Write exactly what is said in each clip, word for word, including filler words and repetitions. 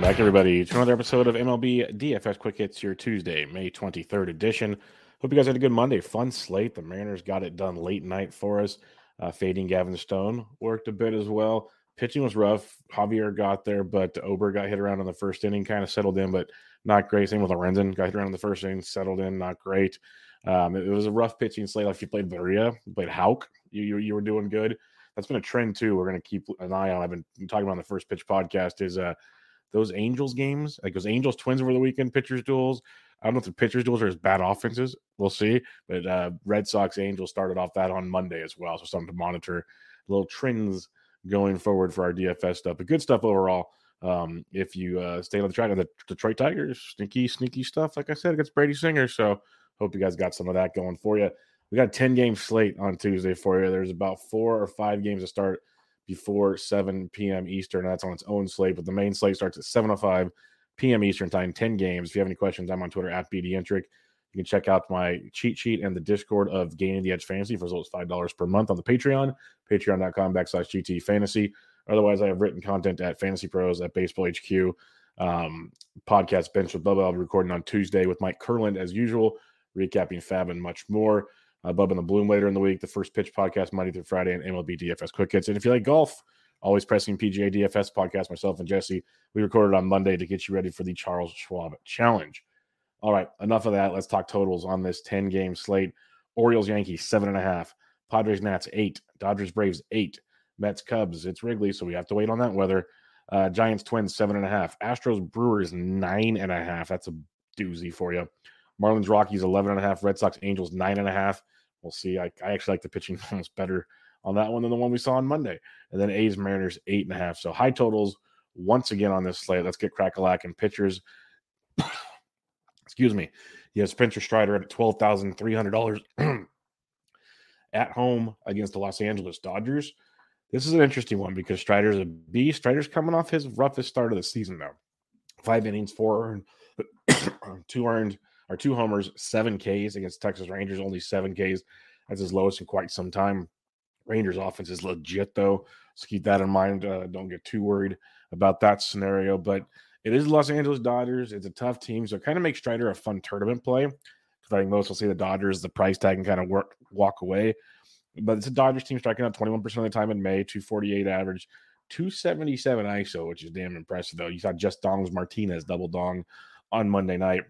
Back, everybody, to another episode of M L B D F S Quick Hits, your Tuesday, May twenty-third edition. Hope you guys had a good Monday. Fun slate. The Mariners got it done late night for us. Uh, fading Gavin Stone worked a bit as well. Pitching was rough. Javier got there, but Ober got hit around in the first inning, kind of settled in, but not great. Same with Lorenzen. Got hit around in the first inning, settled in, not great. Um, it, it was a rough pitching slate. Like, you played Berea, you played Houck. You, you, you were doing good. That's been a trend, too. We're going to keep an eye on. I've been talking about on the First Pitch podcast is uh, – those Angels games, like those Angels Twins over the weekend, pitchers duels. I don't know if the pitchers duels are as bad offenses. We'll see. But uh, Red Sox Angels started off that on Monday as well. So something to monitor. Little trends going forward for our D F S stuff. But good stuff overall. Um, if you uh, stay on the track of the Detroit Tigers, sneaky, sneaky stuff. Like I said, against Brady Singer. So hope you guys got some of that going for you. We got a ten game slate on Tuesday for you. There's about four or five games to start before seven p.m. Eastern. That's on its own slate, but the main slate starts at seven oh five p.m. Eastern time, ten games. If you have any questions, I'm on Twitter at B D Entrick. You can check out my cheat sheet and the Discord of Gaining the Edge Fantasy for as little as five dollars per month on the Patreon, patreon.com backslash GT Fantasy. Otherwise, I have written content at Fantasy Pros, at Baseball H Q, um, podcast Bench with Bubba. I'll be recording on Tuesday with Mike Kurland as usual, recapping Fab and much more. Uh, Bub and the Bloom later in the week, the First Pitch podcast Monday through Friday, and M L B D F S Quick Hits. And if you like golf, always pressing P G A D F S podcast, myself and Jesse, we recorded on Monday to get you ready for the Charles Schwab Challenge. All right, enough of that. Let's talk totals on this ten game slate. Orioles, Yankees, seven and a half. Padres, Nats, eight. Dodgers, Braves, eight. Mets, Cubs, it's Wrigley, so we have to wait on that weather. Uh, Giants, Twins, seven and a half. Astros, Brewers, nine and a half. That's a doozy for you. Marlins, Rockies, eleven and a half. Red Sox, Angels, nine and a half. We'll see. I, I actually like the pitching almost better on that one than the one we saw on Monday. And then A's, Mariners, eight and a half. So high totals once again on this slate. Let's get crack-a-lack and pitchers. Excuse me. You have Spencer Strider at twelve thousand three hundred dollars at home against the Los Angeles Dodgers. This is an interesting one because Strider's a beast. Strider's coming off his roughest start of the season, though. Five innings, four earned, two earned. Our two homers, seven Ks against Texas Rangers, only seven Ks. That's his lowest in quite some time. Rangers' offense is legit, though, so keep that in mind. Uh, don't get too worried about that scenario. But it is Los Angeles Dodgers. It's a tough team, so kind of make Strider a fun tournament play because I think most will see the Dodgers, the price tag, and kind of work walk away. But it's a Dodgers team striking out twenty-one percent of the time in May, two forty-eight average, two seventy-seven I S O, which is damn impressive, though. You saw just Dong's Martinez double Dong on Monday night.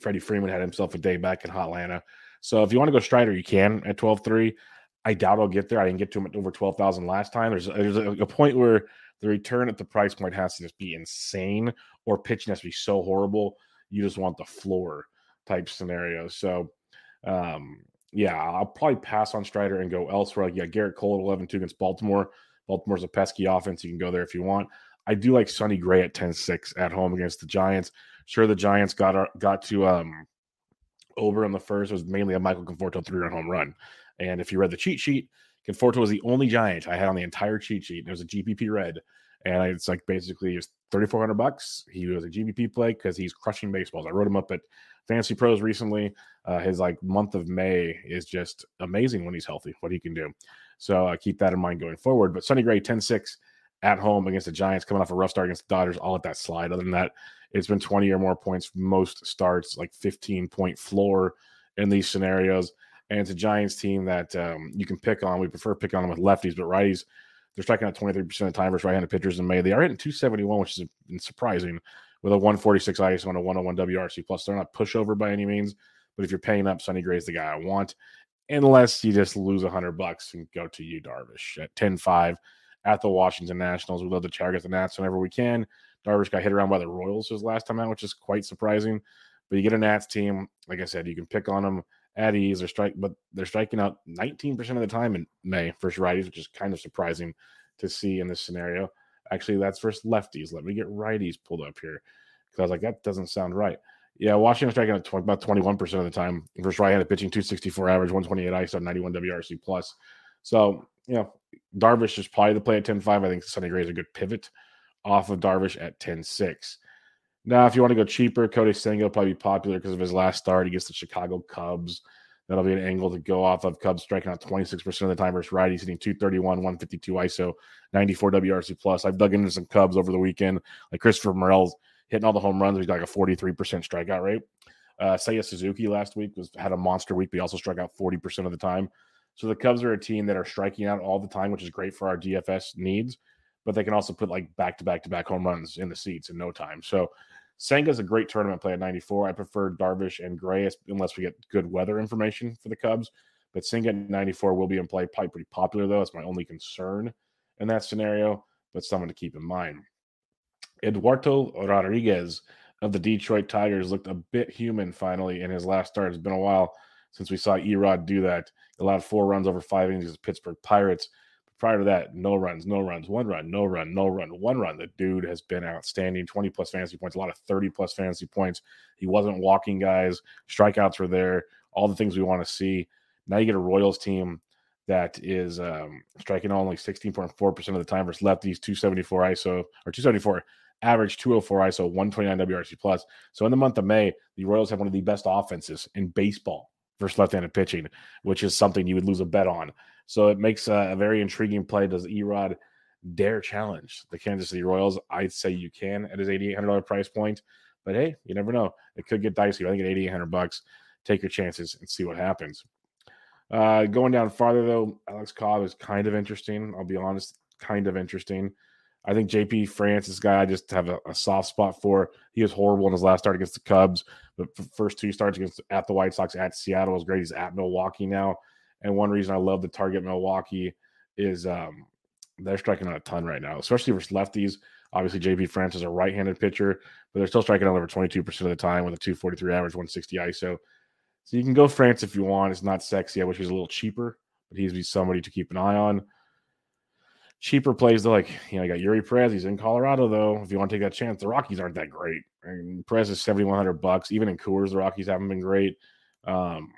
Freddie Freeman had himself a day back in Hotlanta. So if you want to go Strider, you can at twelve three. I doubt I'll get there. I didn't get to him at over twelve thousand last time. There's, there's a, a point where the return at the price point has to just be insane, or pitching has to be so horrible you just want the floor type scenario. So, um, yeah, I'll probably pass on Strider and go elsewhere. Like, yeah, Garrett Cole at eleven two against Baltimore. Baltimore's a pesky offense. You can go there if you want. I do like Sonny Gray at ten six at home against the Giants. Sure, the Giants got our, got to um, over in the first. It was mainly a Michael Conforto three-run home run. And if you read the cheat sheet, Conforto was the only Giant I had on the entire cheat sheet. It was a G P P red. And it's like basically it's thirty-four hundred bucks. He was a G P P play because he's crushing baseballs. I wrote him up at Fantasy Pros recently. Uh, his like month of May is just amazing when he's healthy, what he can do. So uh, keep that in mind going forward. But Sonny Gray, ten six at home against the Giants, coming off a rough start against the Dodgers. I'll let that slide. Other than that, it's been twenty or more points most starts, like fifteen-point floor in these scenarios. And it's a Giants team that um, you can pick on. We prefer picking on them with lefties, but righties, they're striking out twenty-three percent of the time versus right-handed pitchers in May. They are hitting two seventy-one, which is surprising, with a one forty-six I S O and a one oh one W R C plus. They're not pushover by any means, But if you're paying up, Sonny Gray's the guy I want, unless you just lose a hundred bucks and go to Yu Darvish at ten five at the Washington Nationals. We love to target the Nats whenever we can. Darvish got hit around by the Royals his last time out, which is quite surprising. But you get a Nats team, like I said, you can pick on them at ease or strike, but they're striking out nineteen percent of the time in May versus righties, which is kind of surprising to see in this scenario. Actually, that's versus lefties. Let me get righties pulled up here because I was like, that doesn't sound right. Yeah, Washington striking out about twenty-one percent of the time versus right-handed pitching, two sixty-four average, one twenty-eight I S O, ninety-one W R C plus. So, you know, Darvish is probably the play at ten five. I think Sonny Gray is a good pivot off of Darvish at ten six. Now, if you want to go cheaper, Kodai Senga will probably be popular because of his last start against the Chicago Cubs. That'll be an angle to go off of. Cubs striking out twenty-six percent of the time versus righties, hitting two thirty-one, one fifty-two I S O, ninety-four W R C plus. I've dug into some Cubs over the weekend. Like Christopher Morel's hitting all the home runs. He's got like a forty-three percent strikeout rate. Uh, Seiya Suzuki last week was had a monster week, but he also struck out forty percent of the time. So the Cubs are a team that are striking out all the time, which is great for our D F S needs. But they can also put like back-to-back-to-back home runs in the seats in no time. So Senga's a great tournament play at ninety-four. I prefer Darvish and Gray unless we get good weather information for the Cubs. But Senga at ninety-four will be in play. Probably pretty popular, though. That's my only concern in that scenario, but someone to keep in mind. Eduardo Rodriguez of the Detroit Tigers looked a bit human finally in his last start. It's been a while since we saw E-Rod do that. He allowed four runs over five innings against the Pittsburgh Pirates. Prior to that, no runs, no runs, one run, no run, no run, one run. The dude has been outstanding. twenty-plus fantasy points, a lot of thirty-plus fantasy points. He wasn't walking guys. Strikeouts were there, all the things we want to see. Now you get a Royals team that is um, striking out only sixteen point four percent of the time versus lefties, two seventy-four I S O, or two seventy-four average, two oh four I S O, one twenty-nine W R C plus. So in the month of May, the Royals have one of the best offenses in baseball versus left-handed pitching, which is something you would lose a bet on. So it makes a, a very intriguing play. Does E-Rod dare challenge the Kansas City Royals? I'd say you can at his eighty-eight hundred dollars price point. But hey, you never know. It could get dicey. I think at eighty-eight hundred bucks, take your chances and see what happens. Uh, going down farther, though, Alex Cobb is kind of interesting. I'll be honest, kind of interesting. I think J P. France, this guy I just have a, a soft spot for. He was horrible in his last start against the Cubs. The first two starts against at the White Sox, at Seattle was great. He's at Milwaukee now. And one reason I love the target Milwaukee is um, they're striking out a ton right now, especially versus lefties. Obviously, J P. France is a right-handed pitcher, but they're still striking out over twenty-two percent of the time with a two forty-three average, one sixty I S O. So you can go France if you want. It's not sexy. I wish he was a little cheaper, but he'd be somebody to keep an eye on. Cheaper plays, they're like, you know, you got Eury Pérez. He's in Colorado, though. If you want to take that chance, the Rockies aren't that great. I mean, Perez is seventy-one hundred bucks. Even in Coors, the Rockies haven't been great. Um,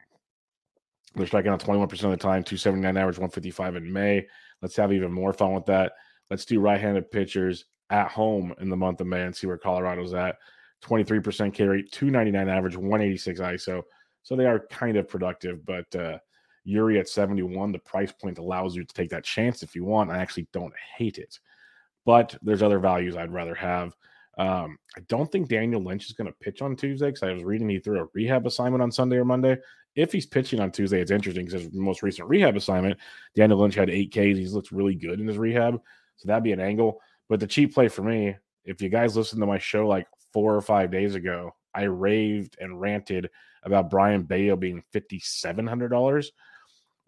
They're striking out twenty-one percent of the time, two seventy-nine average, one fifty-five in May. Let's have even more fun with that. Let's do right-handed pitchers at home in the month of May and see where Colorado's at. twenty-three percent K rate, two ninety-nine average, one eighty-six I S O. So they are kind of productive, but uh, Eury at seventy-one, the price point allows you to take that chance if you want. I actually don't hate it, but there's other values I'd rather have. Um, I don't think Daniel Lynch is going to pitch on Tuesday because I was reading he threw a rehab assignment on Sunday or Monday. If he's pitching on Tuesday, it's interesting because his most recent rehab assignment, Daniel Lynch had eight Ks. He's looked really good in his rehab, so that'd be an angle. But the cheap play for me, if you guys listened to my show like four or five days ago, I raved and ranted about Brayan Bello being fifty-seven hundred dollars.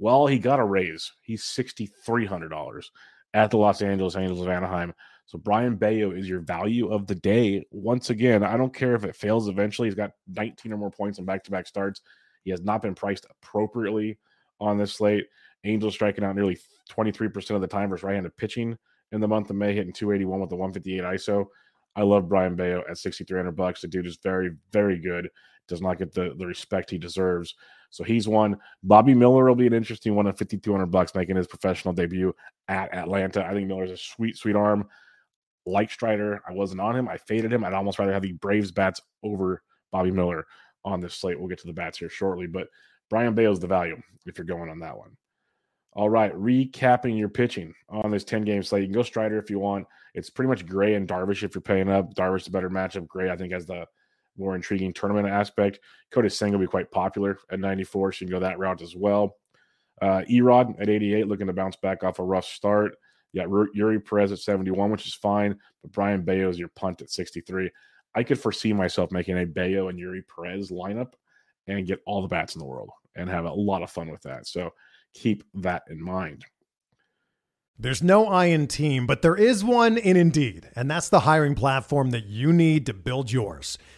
Well, he got a raise. He's sixty-three hundred dollars at the Los Angeles Angels of Anaheim. So Brayan Bello is your value of the day. Once again, I don't care if it fails eventually. He's got nineteen or more points in back-to-back starts. He has not been priced appropriately on this slate. Angels striking out nearly twenty-three percent of the time versus right-handed pitching in the month of May, hitting two eighty-one with a one fifty-eight I S O. I love Brayan Bello at sixty-three hundred bucks. The dude is very, very good. Does not get the, the respect he deserves. So he's one. Bobby Miller will be an interesting one at fifty-two hundred bucks, making his professional debut at Atlanta. I think Miller's a sweet, sweet arm. Like Strider, I wasn't on him. I faded him. I'd almost rather have the Braves bats over Bobby Miller on this slate. We'll get to the bats here shortly, but Brayan Bello's the value if you're going on that one. All right, recapping your pitching on this ten-game slate. You can go Strider if you want. It's pretty much Gray and Darvish if you're paying up. Darvish is a better matchup. Gray, I think, has the more intriguing tournament aspect. Kodai Senga will be quite popular at ninety-four, so you can go that route as well. Uh, E-Rod at eighty-eight, looking to bounce back off a rough start. You got Eury Pérez at seventy-one, which is fine, but Brayan Bello is your punt at sixty-three. I could foresee myself making a Bello and Eury Pérez lineup and get all the bats in the world and have a lot of fun with that. So keep that in mind. There's no I in team, but there is one in Indeed, and that's the hiring platform that you need to build yours.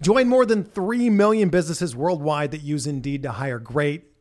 Join more than three million businesses worldwide that use Indeed to hire great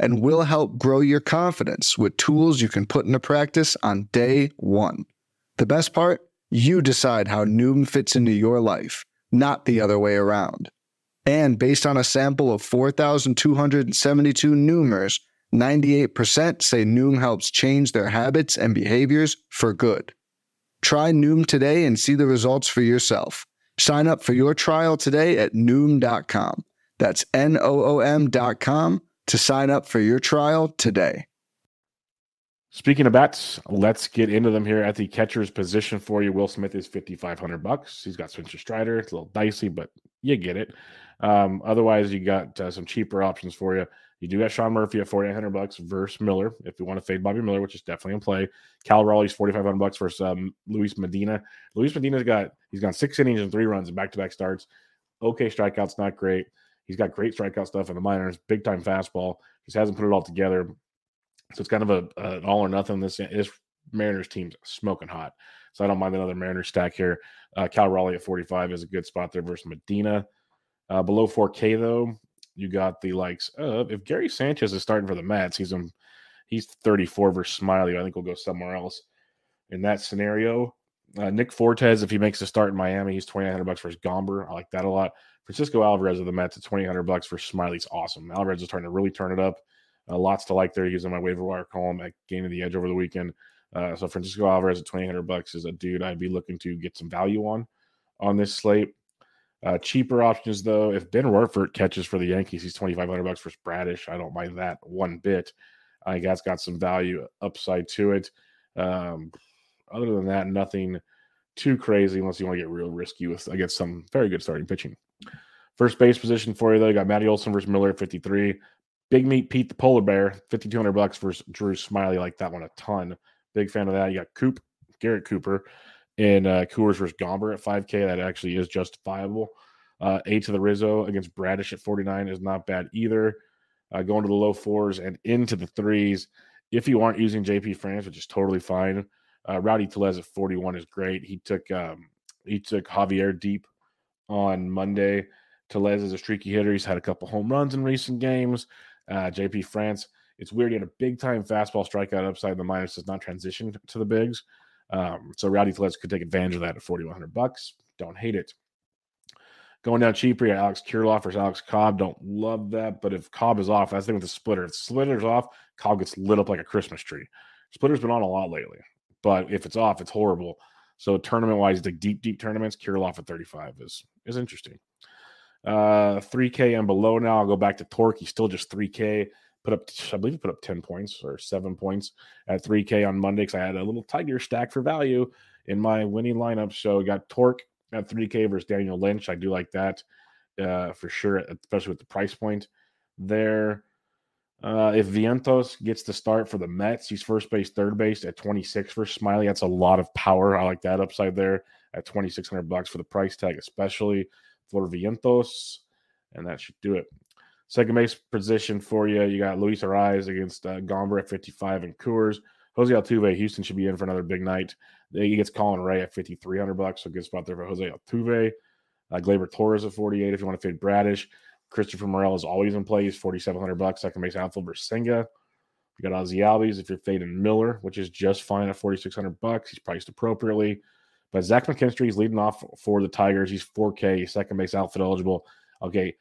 and will help grow your confidence with tools you can put into practice on day one. The best part? You decide how Noom fits into your life, not the other way around. And based on a sample of four thousand two hundred seventy-two Noomers, ninety-eight percent say Noom helps change their habits and behaviors for good. Try Noom today and see the results for yourself. Sign up for your trial today at Noom dot com. That's N O O M dot com to sign up for your trial today. Speaking of bats, let's get into them here at the catcher's position for you. Will Smith is fifty-five hundred bucks. He's got Spencer Strider. It's a little dicey, but you get it. Um, otherwise, you got uh, some cheaper options for you. You do have Sean Murphy at forty-eight hundred bucks versus Miller. If you want to fade Bobby Miller, which is definitely in play. Cal Raleigh's forty-five hundred bucks versus um, Luis Medina. Luis Medina's got he's gone six innings and three runs in back-to-back starts. Okay, strikeouts not great. He's got great strikeout stuff in the minors. Big time fastball. Just hasn't put it all together. So it's kind of a, a an all or nothing. This this Mariners team's smoking hot. So I don't mind another Mariners stack here. Uh, Cal Raleigh at forty-five is a good spot there versus Medina. Uh, below four K, though, you got the likes of, if Gary Sanchez is starting for the Mets, he's um, he's thirty-four versus Smiley. I think we'll go somewhere else in that scenario. Uh, Nick Fortes, if he makes a start in Miami, he's twenty-nine hundred bucks versus Gomber. I like that a lot. Francisco Alvarez of the Mets at twenty-eight hundred bucks versus Smiley's awesome. Alvarez is trying to really turn it up. Uh, lots to like there. Using my waiver wire column at Game of the Edge over the weekend. Uh, so Francisco Alvarez at twenty-eight hundred bucks is a dude I'd be looking to get some value on on this slate. Uh, cheaper options, though, if Ben Roethlisberger catches for the Yankees, he's twenty-five hundred bucks versus Bradish. I don't mind that one bit. I think that's got some value upside to it. Um, other than that, nothing too crazy unless you want to get real risky with against some very good starting pitching. First base position for you, though, you got Matty Olson versus Miller at fifty-three. Big Meat Pete the Polar Bear, fifty-two hundred bucks versus Drew Smiley. I like that one a ton. Big fan of that. You got Coop, Garrett Cooper, and uh, Coors versus Gomber at five K. That actually is justifiable. Uh, A to the Rizzo against Bradish at forty-nine is not bad either. Uh, going to the low fours and into the threes. If you aren't using J P. France, which is totally fine, uh, Rowdy Tellez at forty-one is great. He took um, he took Javier deep on Monday. Tellez is a streaky hitter. He's had a couple home runs in recent games. Uh, J P. France, it's weird. He had a big-time fastball strikeout upside. The minors does not transition to the bigs. Um, so Rowdy Tellez could take advantage of that at forty-one hundred bucks. Don't hate it. Going down cheaper, yeah, Alex Kirloff versus Alex Cobb. Don't love that, but if Cobb is off, that's the thing with the splitter. If the splitter's off, Cobb gets lit up like a Christmas tree. Splitter's been on a lot lately, but if it's off, it's horrible. So tournament-wise, the deep, deep tournaments, Kirloff at thirty-five is is interesting. Uh, three K and below now. I'll go back to Torque. He's still just three K. Put up, I believe he put up ten points or seven points at three K on Monday because I had a little Tiger stack for value in my winning lineup. So we got Torque at three K versus Daniel Lynch. I do like that uh, for sure, especially with the price point there. Uh, if Vientos gets the start for the Mets, he's first base, third base at twenty-six for Smiley. That's a lot of power. I like that upside there at twenty-six hundred bucks for the price tag, especially for Vientos. And that should do it. Second base position for you, you got Luis Arraez against uh, Gomber at fifty-five and Coors. Jose Altuve, Houston should be in for another big night. He gets Colin Ray at fifty-three hundred bucks, so good spot there for Jose Altuve. Uh, Gleyber Torres at forty-eight if you want to fade Bradish. Christopher Morel is always in play. He's forty-seven hundred bucks. Second base outfielder Senga. You got Ozzy Albies if you're fading Miller, which is just fine at forty-six hundred bucks. He's priced appropriately. But Zach McKinstry is leading off for the Tigers. He's four K, second base outfit eligible. Okay,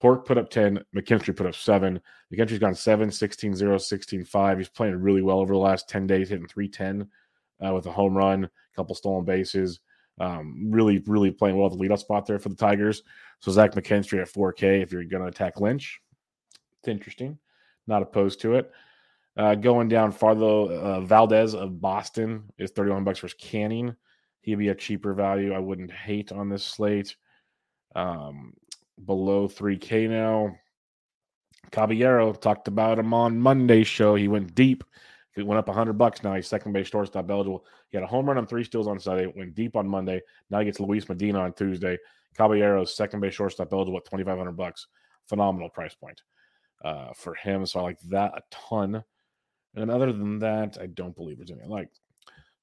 Torque put up ten. McKinstry put up seven. McKinstry's gone seven, sixteen, zero, sixteen, five. He's playing really well over the last ten days, hitting three ten uh, with a home run, a couple stolen bases. Um, really, really playing well at the leadoff spot there for the Tigers. So Zach McKinstry at four K if you're going to attack Lynch. It's interesting. Not opposed to it. Uh, going down farther, uh, Valdez of Boston is thirty-one bucks for his Canning. He'd be a cheaper value. I wouldn't hate on this slate. Um, below three K now. Caballero, talked about him on Monday's show. He went deep. He went up one hundred bucks now. He's second base shortstop eligible. He had a home run on three steals on Sunday. Went deep on Monday. Now he gets Luis Medina on Tuesday. Caballero's second base shortstop eligible at twenty-five hundred bucks. Phenomenal price point uh, for him. So I like that a ton. And other than that, I don't believe there's any I like.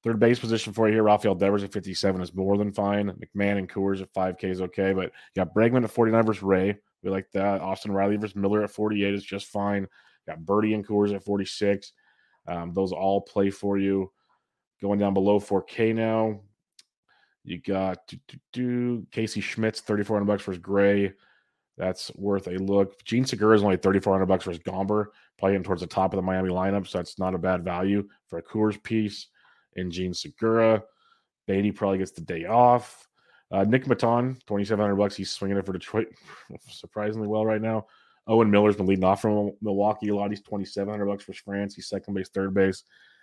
Third base position for you here, Rafael Devers at fifty-seven is more than fine. McMahon and Coors at five K is okay, but you got Bregman at forty-nine versus Ray. We like that. Austin Riley versus Miller at forty-eight is just fine. You got Birdie and Coors at forty-six. Um, those all play for you. Going down below four K now, you got do, do, do, Casey Schmitz, thirty-four hundred bucks versus Gray. That's worth a look. Gene Segura is only thirty-four hundred bucks versus Gomber, playing towards the top of the Miami lineup, so that's not a bad value for a Coors piece. And Gene Segura, Beatty probably gets the day off. Uh, Nick Maton, twenty-seven hundred bucks. He's swinging it for Detroit surprisingly well right now. Owen Miller's been leading off from Milwaukee a lot. He's twenty-seven hundred bucks for France. He's second base, third base.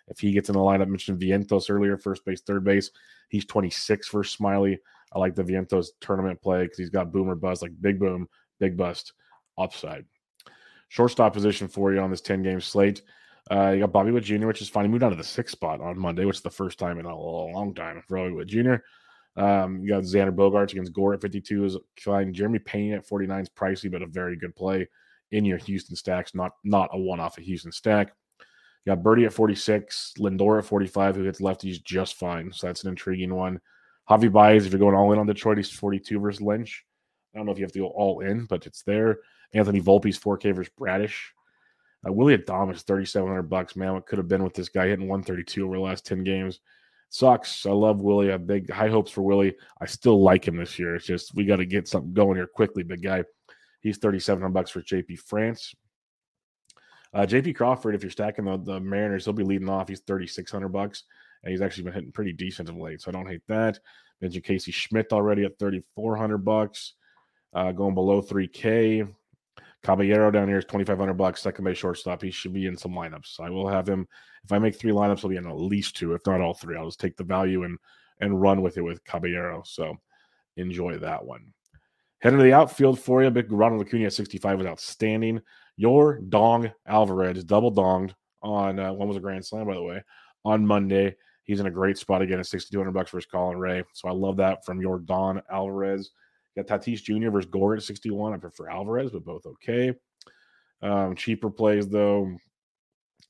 If he gets in the lineup, mentioned Vientos earlier, first base, third base. He's twenty-six for Smiley. I like the Vientos tournament play because he's got boom or bust, like big boom, big bust upside. Shortstop position for you on this ten-game slate. Uh, you got Bobby Wood Junior, which is fine. He moved down to the sixth spot on Monday, which is the first time in a long time for Bobby Wood Junior Um, you got Xander Bogaerts against Gore at fifty-two is fine. Jeremy Payne at forty-nine is pricey, but a very good play in your Houston stacks. Not not a one-off a Houston stack. You got Birdie at forty-six, Lindor at forty-five, who hits lefties just fine. So that's an intriguing one. Javi Baez, if you're going all in on Detroit, he's forty-two versus Lynch. I don't know if you have to go all in, but it's there. Anthony Volpe's four K versus Bradish. Uh, Willy Adames, thirty-seven hundred bucks. Man, what could have been with this guy hitting one thirty-two over the last ten games? Sucks. I love Willie. I have big, high hopes for Willie. I still like him this year. It's just we got to get something going here quickly, big guy. He's thirty-seven hundred bucks for J P. France. Uh, J P. Crawford, if you're stacking the, the Mariners, he'll be leading off. He's thirty-six hundred bucks, and he's actually been hitting pretty decent of late, so I don't hate that. Mentioned Casey Schmidt already at thirty-four hundred bucks, uh, going below three K. Caballero down here is twenty-five hundred bucks. Second base shortstop. He should be in some lineups. I will have him. If I make three lineups, he'll be in at least two, if not all three. I'll just take the value and and run with it with Caballero. So enjoy that one. Heading to the outfield for you. Big Ronald Acuna at sixty-five was outstanding. Your Dong Alvarez double donged on uh, one was a grand slam, by the way, on Monday. He's in a great spot again at sixty-two hundred bucks versus Colin Ray. So I love that from your Dong Alvarez. Got Tatis Junior versus Gore at sixty-one. I prefer Alvarez, but both okay. Um, cheaper plays, though.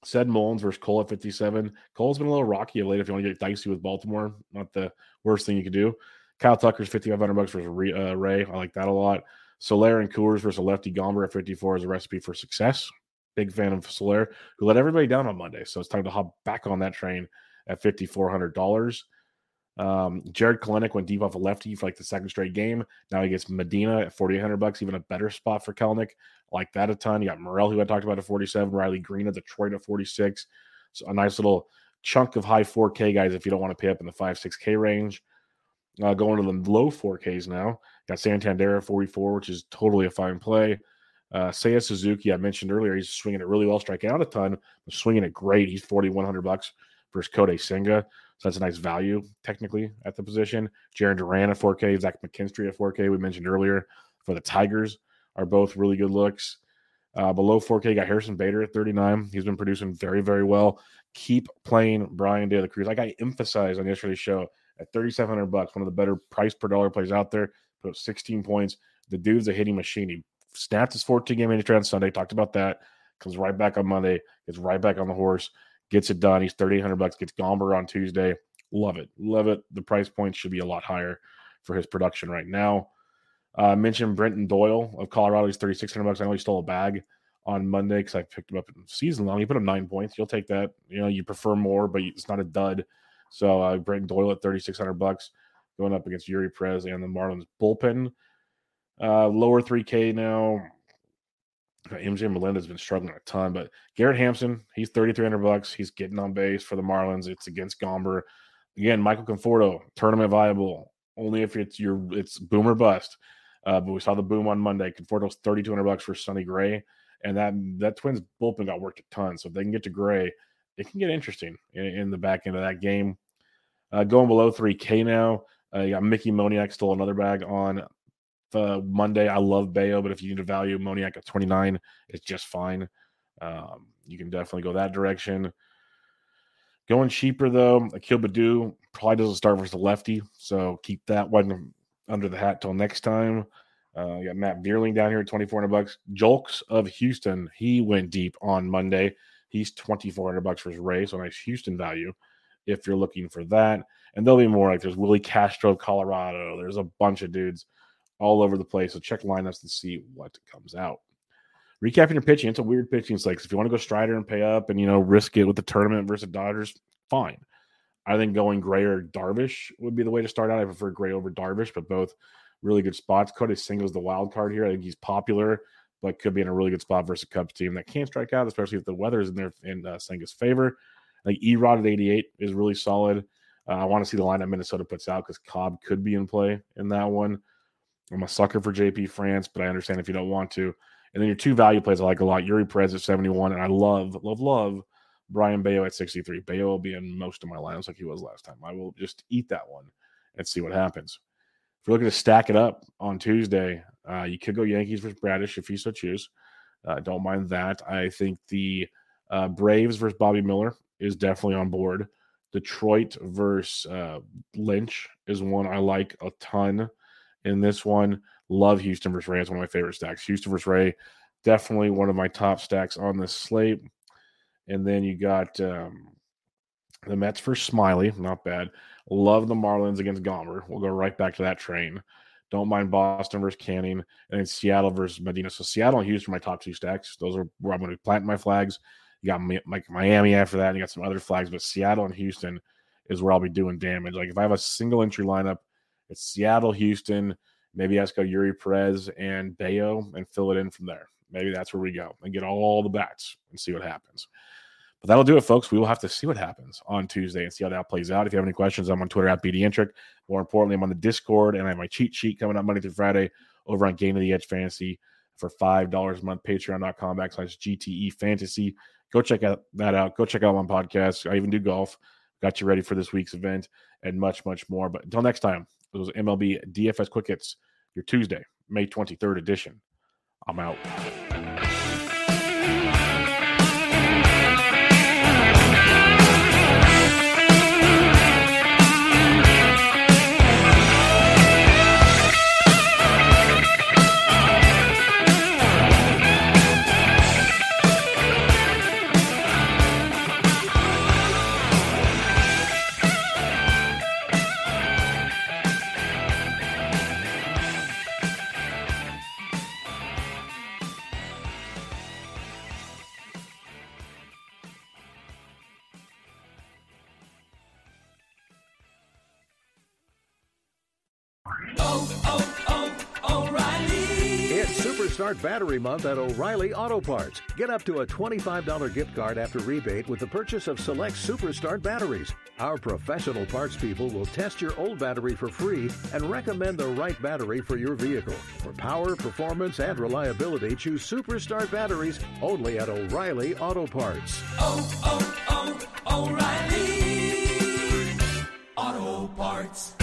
Ced Mullins versus Cole at fifty-seven. Cole's been a little rocky of late if you want to get dicey with Baltimore. Not the worst thing you could do. Kyle Tucker's fifty-five hundred bucks versus uh, Ray. I like that a lot. Soler and Coors versus a lefty Gomber at fifty-four is a recipe for success. Big fan of Soler, who let everybody down on Monday. So it's time to hop back on that train at fifty-four hundred dollars. Um, Jared Kalenic went deep off a lefty for like the second straight game. Now he gets Medina at forty-eight hundred bucks, even a better spot for Kalenic. I like that a ton. You got Morel, who I talked about at forty-seven, Riley Green at Detroit at forty-six. So a nice little chunk of high four K guys if you don't want to pay up in the five, six K range. Uh, going to the low four Ks now. Got Santander at forty-four, which is totally a fine play. Uh, Seiya Suzuki, I mentioned earlier, he's swinging it really well, striking out a ton, but swinging it great. He's forty-one hundred bucks versus Kodai Senga. So that's a nice value, technically, at the position. Jarren Duran at four K, Zach McKinstry at four K, we mentioned earlier, for the Tigers, are both really good looks. Uh, below four K, got Harrison Bader at thirty-nine. He's been producing very, very well. Keep playing Brian De La Cruz. Like I emphasized on yesterday's show, at thirty-seven hundred dollars, one of the better price per dollar plays out there. Put up sixteen points. The dude's a hitting machine. He snapped his fourteen-game hitting streak on Sunday. Talked about that. Comes right back on Monday. Gets right back on the horse. Gets it done. He's thirty-eight hundred dollars. Gets Gomber on Tuesday. Love it. Love it. The price points should be a lot higher for his production right now. I uh, mentioned Brenton Doyle of Colorado. He's thirty-six hundred bucks. I know he stole a bag on Monday because I picked him up in season long. He put up nine points. You'll take that. You know, you prefer more, but it's not a dud. So uh, Brenton Doyle at thirty-six hundred bucks going up against Eury Pérez and the Marlins bullpen. Uh, lower three K now. M J Melinda's been struggling a ton, but Garrett Hampson, he's thirty-three hundred bucks. He's getting on base for the Marlins. It's against Gomber. Again, Michael Conforto, tournament viable only if it's your it's boom or bust. Uh, but we saw the boom on Monday. Conforto's thirty-two hundred bucks for Sonny Gray, and that that Twins bullpen got worked a ton. So if they can get to Gray, it can get interesting in, in the back end of that game. Uh, going below three K now, uh, you got Mickey Moniak stole another bag on the Monday. I love Bayo, but if you need to value Moniak at twenty-nine, it's just fine. Um, you can definitely go that direction. Going cheaper though, Akil Baddoo probably doesn't start versus the lefty, so keep that one under the hat till next time. Uh, you got Matt Vierling down here at twenty-four hundred bucks. Jolks of Houston, he went deep on Monday. He's twenty-four hundred bucks for his Ray, so nice Houston value if you're looking for that. And there'll be more. Like there's Willie Castro of Colorado. There's a bunch of dudes all over the place. So check lineups and see what comes out. Recapping your pitching, it's a weird pitching slate. If you want to go Strider and pay up and, you know, risk it with the tournament versus Dodgers, fine. I think going Gray or Darvish would be the way to start out. I prefer Gray over Darvish, but both really good spots. Kodai Senga is the wild card here. I think he's popular, but could be in a really good spot versus a Cubs team that can strike out, especially if the weather is in their in uh, Senga's favor. I think E-Rod at eighty-eight is really solid. Uh, I want to see the lineup Minnesota puts out because Cobb could be in play in that one. I'm a sucker for J P. France, but I understand if you don't want to. And then your two value plays I like a lot. Eury Pérez at seventy-one, and I love, love, love Brayan Bello at sixty-three. Bello will be in most of my lineups like he was last time. I will just eat that one and see what happens. If you're looking to stack it up on Tuesday, uh, you could go Yankees versus Bradish if you so choose. Uh, don't mind that. I think the uh, Braves versus Bobby Miller is definitely on board. Detroit versus uh, Lynch is one I like a ton. In this one, love Houston versus Ray. It's one of my favorite stacks. Houston versus Ray, definitely one of my top stacks on this slate. And then you got um, the Mets versus Smiley. Not bad. Love the Marlins against Gomber. We'll go right back to that train. Don't mind Boston versus Canning. And then Seattle versus Medina. So Seattle and Houston are my top two stacks. Those are where I'm going to be planting my flags. You got Miami after that. And you got some other flags. But Seattle and Houston is where I'll be doing damage. Like if I have a single entry lineup, it's Seattle, Houston, maybe ask go Eury Pérez and Bayo and fill it in from there. Maybe that's where we go and get all the bats and see what happens. But that'll do it, folks. We will have to see what happens on Tuesday and see how that plays out. If you have any questions, I'm on Twitter at BDintric. More importantly, I'm on the Discord, and I have my cheat sheet coming up Monday through Friday over on Game of the Edge Fantasy for five dollars a month, patreon.com backslash GTE Fantasy. Go check out that out. Go check out my podcast. I even do golf. Got you ready for this week's event and much, much more. But until next time, those M L B D F S Quick Hits, your Tuesday, May twenty-third edition. I'm out. Start Battery Month at O'Reilly Auto Parts. Get up to a twenty-five dollars gift card after rebate with the purchase of select Superstart batteries. Our professional parts people will test your old battery for free and recommend the right battery for your vehicle. For power, performance, and reliability, choose Superstart batteries only at O'Reilly Auto Parts. Oh, oh, oh, O'Reilly Auto Parts.